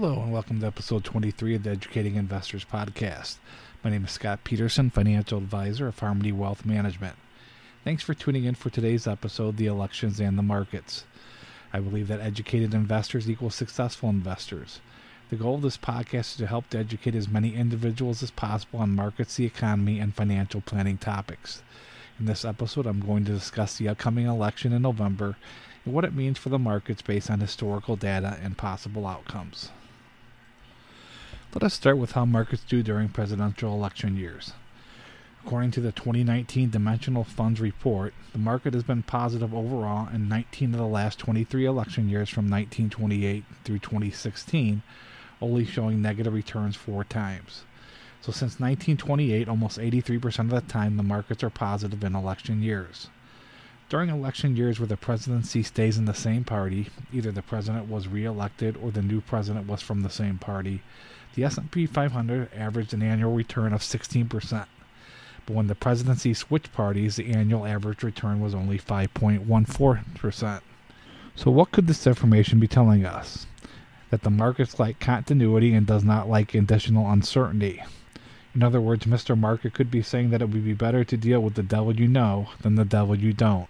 Hello and welcome to episode 23 of the Educating Investors Podcast. My name is Scott Peterson, Financial Advisor of Harmony Wealth Management. Thanks for tuning in for today's episode, The Elections and the Markets. I believe that educated investors equal successful investors. The goal of this podcast is to help to educate as many individuals as possible on markets, the economy, and financial planning topics. In this episode, I'm going to discuss the upcoming election in November and what it means for the markets based on historical data and possible outcomes. Let us start with how markets do during presidential election years. According to the 2019 Dimensional Funds report, the market has been positive overall in 19 of the last 23 election years from 1928 through 2016, only showing negative returns 4 times. So since 1928, almost 83% of the time the markets are positive in election years. During election years where the presidency stays in the same party, either the president was re-elected or the new president was from the same party, the S&P 500 averaged an annual return of 16%, but when the presidency switched parties, the annual average return was only 5.14%. So what could this information be telling us? That the markets like continuity and does not like additional uncertainty. In other words, Mr. Market could be saying that it would be better to deal with the devil you know than the devil you don't.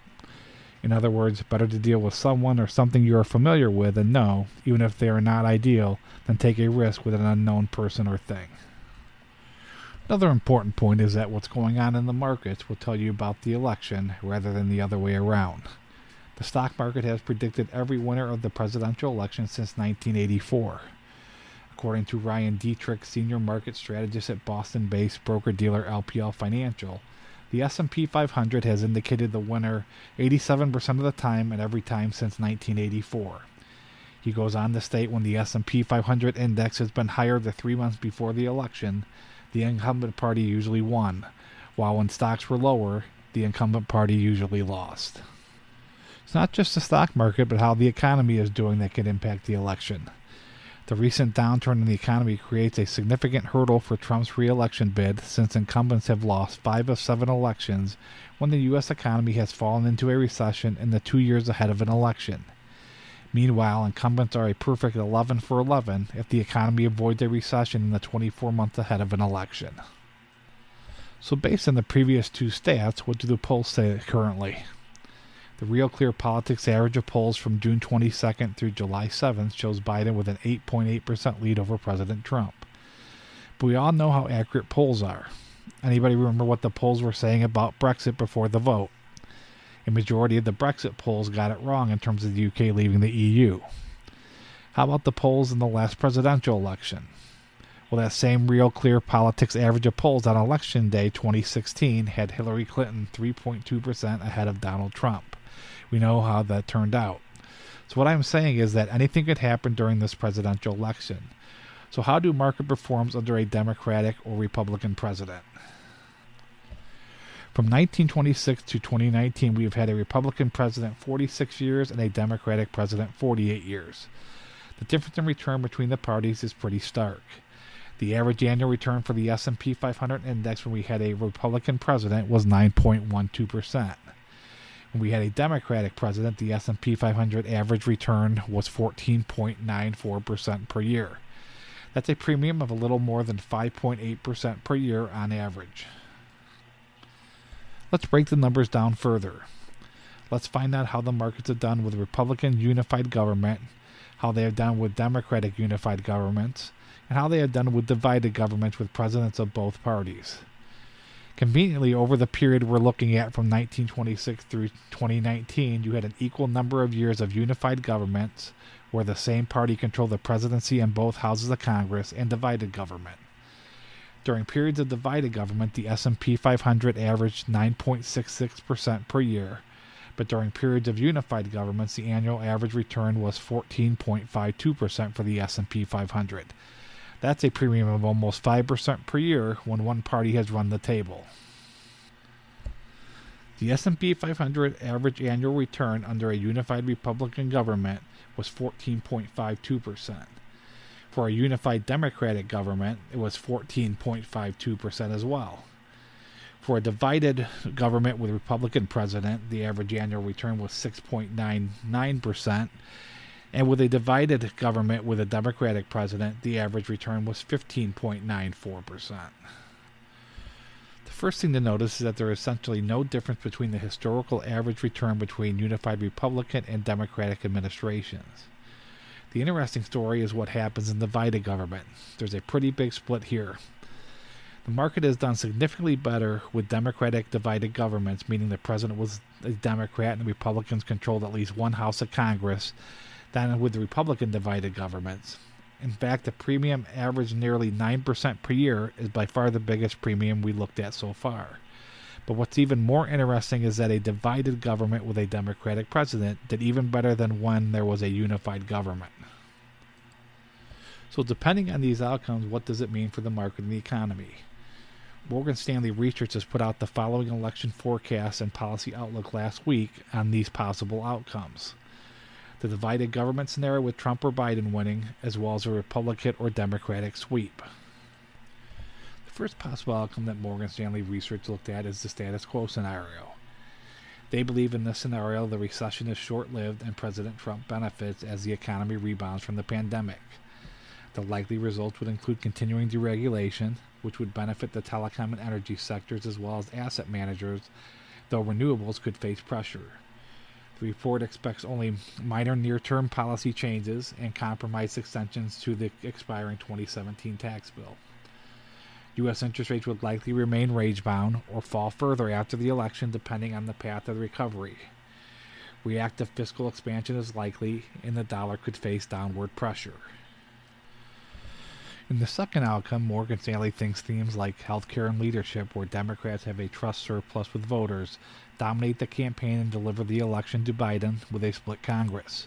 In other words, better to deal with someone or something you are familiar with and know, even if they are not ideal, than take a risk with an unknown person or thing. Another important point is that what's going on in the markets will tell you about the election rather than the other way around. The stock market has predicted every winner of the presidential election since 1984. According to Ryan Dietrich, senior market strategist at Boston-based broker-dealer LPL Financial, the S&P 500 has indicated the winner 87% of the time and every time since 1984. He goes on to state when the S&P 500 index has been higher than 3 months before the election, the incumbent party usually won, while when stocks were lower, the incumbent party usually lost. It's not just the stock market, but how the economy is doing that can impact the election. The recent downturn in the economy creates a significant hurdle for Trump's re-election bid since incumbents have lost 5 of 7 elections when the U.S. economy has fallen into a recession in the 2 years ahead of an election. Meanwhile, incumbents are a perfect 11 for 11 if the economy avoids a recession in the 24 months ahead of an election. So based on the previous 2 stats, what do the polls say currently? The Real Clear Politics average of polls from June 22nd through July 7th shows Biden with an 8.8% lead over President Trump. But we all know how accurate polls are. Anybody remember what the polls were saying about Brexit before the vote? A majority of the Brexit polls got it wrong in terms of the UK leaving the EU. How about the polls in the last presidential election? Well, that same Real Clear Politics average of polls on Election Day 2016 had Hillary Clinton 3.2% ahead of Donald Trump. We know how that turned out. So what I'm saying is that anything could happen during this presidential election. So how do market performs under a Democratic or Republican president? From 1926 to 2019, we have had a Republican president 46 years and a Democratic president 48 years. The difference in return between the parties is pretty stark. The average annual return for the S&P 500 index when we had a Republican president was 9.12%. When we had a Democratic president, the S&P 500 average return was 14.94% per year. That's a premium of a little more than 5.8% per year on average. Let's break the numbers down further. Let's find out how the markets have done with Republican unified government, how they have done with Democratic unified governments, and how they have done with divided governments with presidents of both parties. Conveniently, over the period we're looking at from 1926 through 2019, you had an equal number of years of unified governments where the same party controlled the presidency and both houses of Congress and divided government. During periods of divided government, the S&P 500 averaged 9.66% per year, but during periods of unified governments, the annual average return was 14.52% for the S&P 500. That's a premium of almost 5% per year when one party has run the table. The S&P 500 average annual return under a unified Republican government was 14.52%. For a unified Democratic government, it was 14.52% as well. For a divided government with Republican president, the average annual return was 6.99%. And with a divided government with a Democratic president, the average return was 15.94%. The first thing to notice is that there is essentially no difference between the historical average return between unified Republican and Democratic administrations. The interesting story is what happens in divided government. There's a pretty big split here. The market has done significantly better with Democratic divided governments, meaning the president was a Democrat and the Republicans controlled at least one house of Congress, than with the Republican divided governments. In fact, the premium averaged nearly 9% per year is by far the biggest premium we looked at so far. But what's even more interesting is that a divided government with a Democratic president did even better than when there was a unified government. So depending on these outcomes, what does it mean for the market and the economy? Morgan Stanley Research has put out the following election forecast and policy outlook last week on these possible outcomes. The divided government scenario with Trump or Biden winning, as well as a Republican or Democratic sweep. The first possible outcome that Morgan Stanley Research looked at is the status quo scenario. They believe in this scenario the recession is short-lived and President Trump benefits as the economy rebounds from the pandemic. The likely results would include continuing deregulation, which would benefit the telecom and energy sectors as well as asset managers, though renewables could face pressure. The report expects only minor near-term policy changes and compromise extensions to the expiring 2017 tax bill. U.S. interest rates would likely remain range-bound or fall further after the election depending on the path of the recovery. Reactive fiscal expansion is likely, and the dollar could face downward pressure. In the second outcome, Morgan Stanley thinks themes like healthcare and leadership, where Democrats have a trust surplus with voters, dominate the campaign and deliver the election to Biden with a split Congress.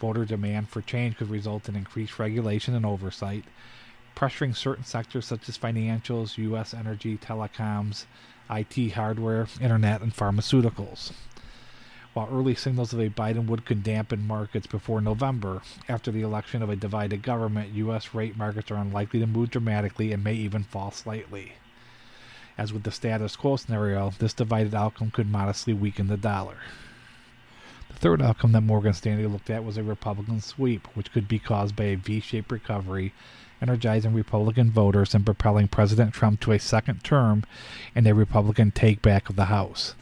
Voter demand for change could result in increased regulation and oversight, pressuring certain sectors such as financials, U.S. energy, telecoms, IT hardware, internet, and pharmaceuticals. While early signals of a Biden win could dampen markets before November, after the election of a divided government, U.S. rate markets are unlikely to move dramatically and may even fall slightly. As with the status quo scenario, this divided outcome could modestly weaken the dollar. The third outcome that Morgan Stanley looked at was a Republican sweep, which could be caused by a V-shaped recovery, energizing Republican voters and propelling President Trump to a second term and a Republican take-back of the House.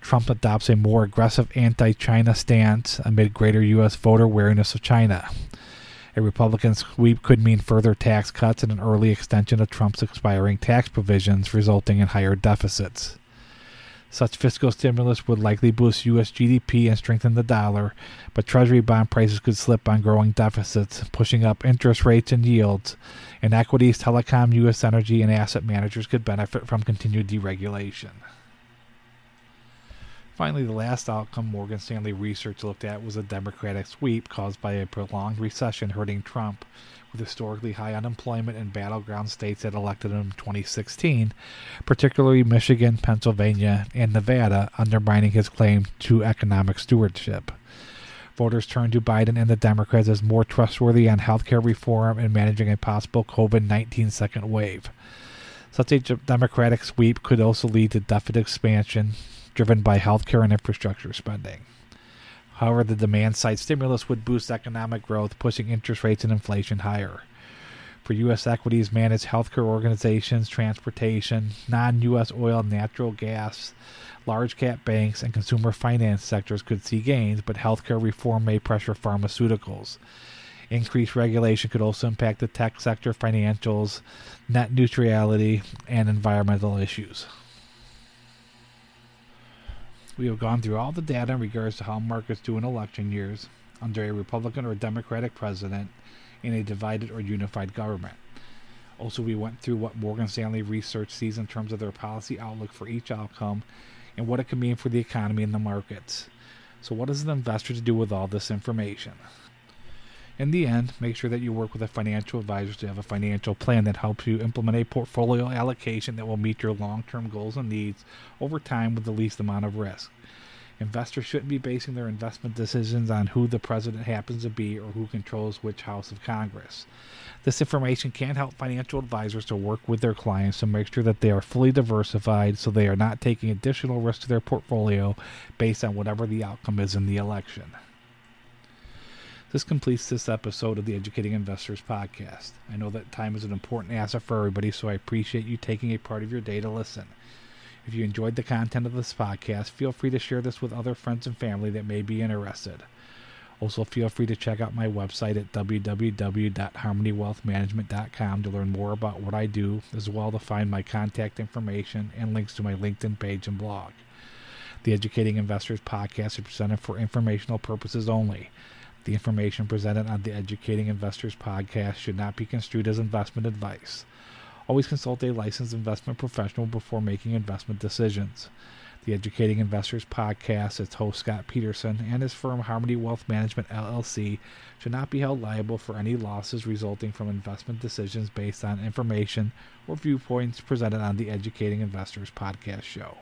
Trump adopts a more aggressive anti-China stance amid greater U.S. voter wariness of China. A Republican sweep could mean further tax cuts and an early extension of Trump's expiring tax provisions, resulting in higher deficits. Such fiscal stimulus would likely boost U.S. GDP and strengthen the dollar, but Treasury bond prices could slip on growing deficits, pushing up interest rates and yields, and equities, telecom, U.S. energy, and asset managers could benefit from continued deregulation. Finally, the last outcome Morgan Stanley Research looked at was a Democratic sweep caused by a prolonged recession hurting Trump, with historically high unemployment in battleground states that elected him in 2016, particularly Michigan, Pennsylvania, and Nevada, undermining his claim to economic stewardship. Voters turned to Biden and the Democrats as more trustworthy on health care reform and managing a possible COVID-19 second wave. Such a Democratic sweep could also lead to deficit expansion, driven by healthcare and infrastructure spending. However, the demand-side stimulus would boost economic growth, pushing interest rates and inflation higher. For U.S. equities, managed healthcare organizations, transportation, non-U.S. oil, natural gas, large-cap banks, and consumer finance sectors could see gains, but healthcare reform may pressure pharmaceuticals. Increased regulation could also impact the tech sector, financials, net neutrality, and environmental issues. We have gone through all the data in regards to how markets do in election years under a Republican or Democratic president in a divided or unified government. Also, we went through what Morgan Stanley Research sees in terms of their policy outlook for each outcome and what it could mean for the economy and the markets. So what does an investor do with all this information? In the end, make sure that you work with a financial advisor to have a financial plan that helps you implement a portfolio allocation that will meet your long-term goals and needs over time with the least amount of risk. Investors shouldn't be basing their investment decisions on who the president happens to be or who controls which house of Congress. This information can help financial advisors to work with their clients to make sure that they are fully diversified so they are not taking additional risk to their portfolio based on whatever the outcome is in the election. This completes this episode of the Educating Investors Podcast. I know that time is an important asset for everybody, so I appreciate you taking a part of your day to listen. If you enjoyed the content of this podcast, feel free to share this with other friends and family that may be interested. Also, feel free to check out my website at www.harmonywealthmanagement.com to learn more about what I do, as well to find my contact information and links to my LinkedIn page and blog. The Educating Investors Podcast is presented for informational purposes only. The information presented on the Educating Investors Podcast should not be construed as investment advice. Always consult a licensed investment professional before making investment decisions. The Educating Investors Podcast, its host Scott Peterson, and his firm Harmony Wealth Management LLC should not be held liable for any losses resulting from investment decisions based on information or viewpoints presented on the Educating Investors Podcast show.